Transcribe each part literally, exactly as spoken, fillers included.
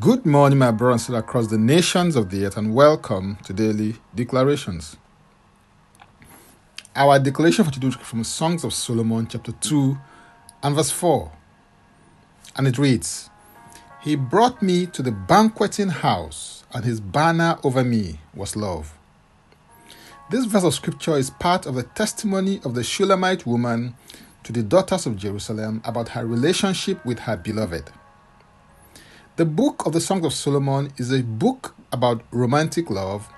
Good morning, my brothers and sisters across the nations of the earth, and welcome to Daily Declarations. Our declaration for today is from Songs of Solomon, chapter two, and verse four, and it reads, "He brought me to the banqueting house, and his banner over me was love." This verse of scripture is part of the testimony of the Shulamite woman to the daughters of Jerusalem about her relationship with her beloved. The book of the Songs of Solomon is a book about romantic love,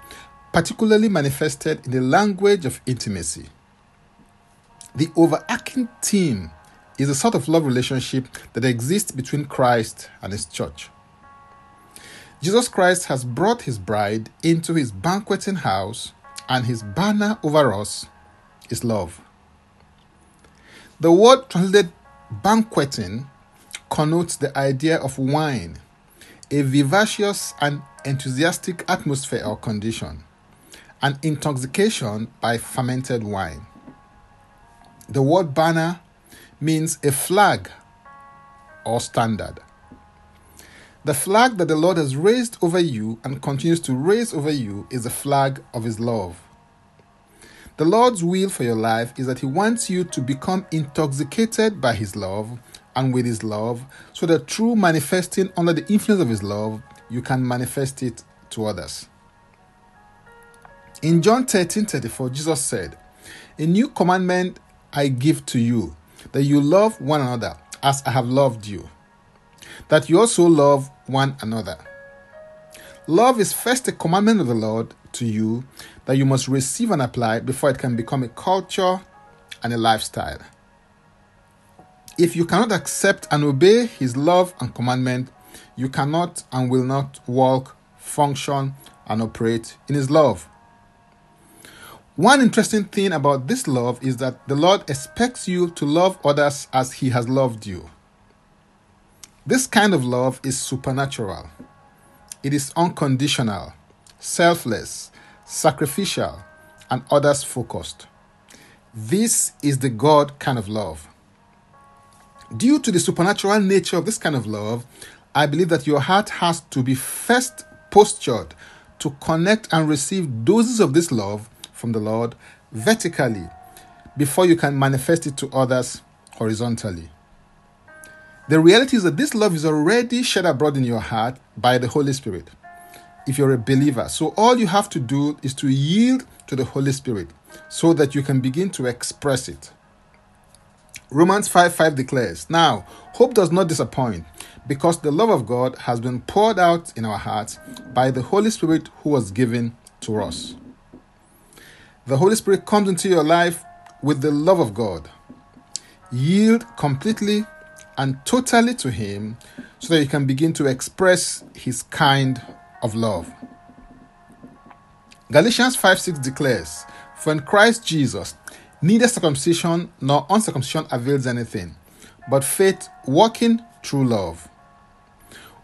particularly manifested in the language of intimacy. The overarching theme is the sort of love relationship that exists between Christ and his church. Jesus Christ has brought his bride into his banqueting house, and his banner over us is love. The word translated banqueting connotes the idea of wine, a vivacious and enthusiastic atmosphere or condition, an intoxication by fermented wine. The word banner means a flag or standard. The flag that the Lord has raised over you and continues to raise over you is the flag of his love. The Lord's will for your life is that he wants you to become intoxicated by his love and with his love, so that through manifesting under the influence of his love, you can manifest it to others. In John thirteen thirty-four, Jesus said, "A new commandment I give to you, that you love one another as I have loved you, that you also love one another." Love is first a commandment of the Lord to you that you must receive and apply before it can become a culture and a lifestyle. If you cannot accept and obey his love and commandment, you cannot and will not walk, function, and operate in his love. One interesting thing about this love is that the Lord expects you to love others as he has loved you. This kind of love is supernatural. It is unconditional, selfless, sacrificial, and others-focused. This is the God kind of love. Due to the supernatural nature of this kind of love, I believe that your heart has to be first postured to connect and receive doses of this love from the Lord vertically before you can manifest it to others horizontally. The reality is that this love is already shed abroad in your heart by the Holy Spirit, if you're a believer. So all you have to do is to yield to the Holy Spirit so that you can begin to express it. Romans five five declares, "Now, hope does not disappoint, because the love of God has been poured out in our hearts by the Holy Spirit who was given to us." The Holy Spirit comes into your life with the love of God. Yield completely and totally to him so that you can begin to express his kind of love. Galatians five six declares, "For in Christ Jesus, neither circumcision nor uncircumcision avails anything, but faith working through love."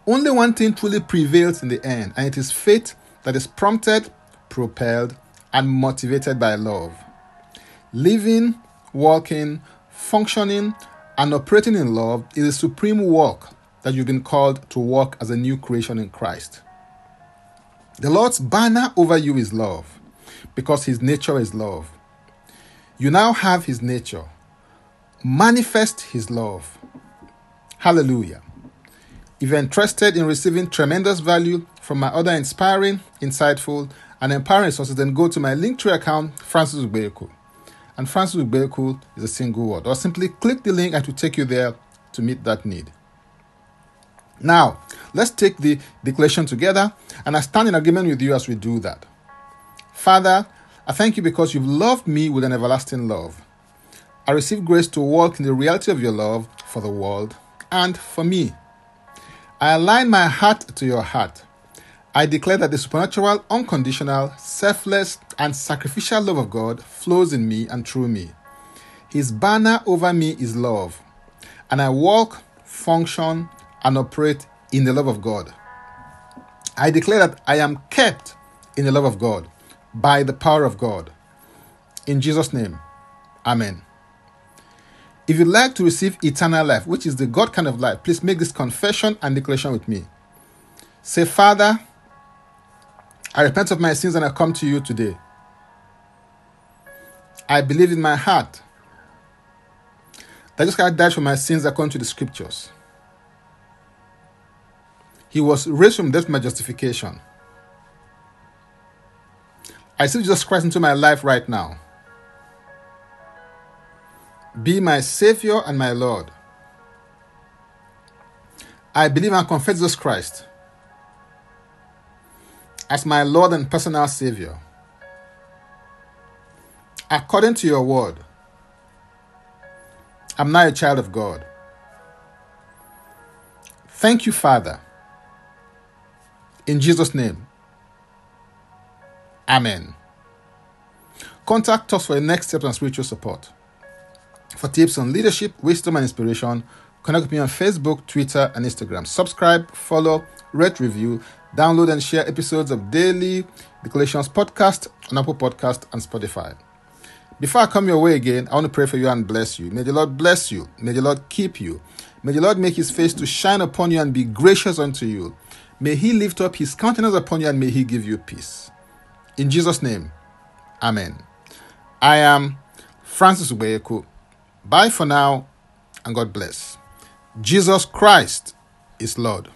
Only one thing truly prevails in the end, and it is faith that is prompted, propelled, and motivated by love. Living, walking, functioning, and operating in love is a supreme walk that you've been called to walk as a new creation in Christ. The Lord's banner over you is love, because his nature is love. You now have his nature. Manifest his love. Hallelujah. If you're interested in receiving tremendous value from my other inspiring, insightful, and empowering sources, then go to my Linktree account, Francis Ubeko. And Francis Ubeko is a single word. Or simply click the link and it will take you there to meet that need. Now, let's take the declaration together, and I stand in agreement with you as we do that. Father, I thank you because you've loved me with an everlasting love. I receive grace to walk in the reality of your love for the world and for me. I align my heart to your heart. I declare that the supernatural, unconditional, selfless, and sacrificial love of God flows in me and through me. His banner over me is love, and I walk, function, and operate in the love of God. I declare that I am kept in the love of God, by the power of God. In Jesus' name, amen. If you'd like to receive eternal life, which is the God kind of life, please make this confession and declaration with me. Say, Father, I repent of my sins and I come to you today. I believe in my heart that Jesus Christ died for my sins according to the scriptures. He was raised from death for my justification. I receive Jesus Christ into my life right now. Be my Savior and my Lord. I believe and confess Jesus Christ as my Lord and personal Savior. According to your word, I'm now a child of God. Thank you, Father. In Jesus' name. Amen. Contact us for your next steps and spiritual support. For tips on leadership, wisdom, and inspiration, connect with me on Facebook, Twitter, and Instagram. Subscribe, follow, rate, review, download, and share episodes of Daily Declarations podcast on Apple Podcast and Spotify. Before I come your way again, I want to pray for you and bless you. May the Lord bless you. May the Lord keep you. May the Lord make his face to shine upon you and be gracious unto you. May he lift up his countenance upon you and may he give you peace. In Jesus' name, amen. I am Francis Ubeko. Bye for now, and God bless. Jesus Christ is Lord.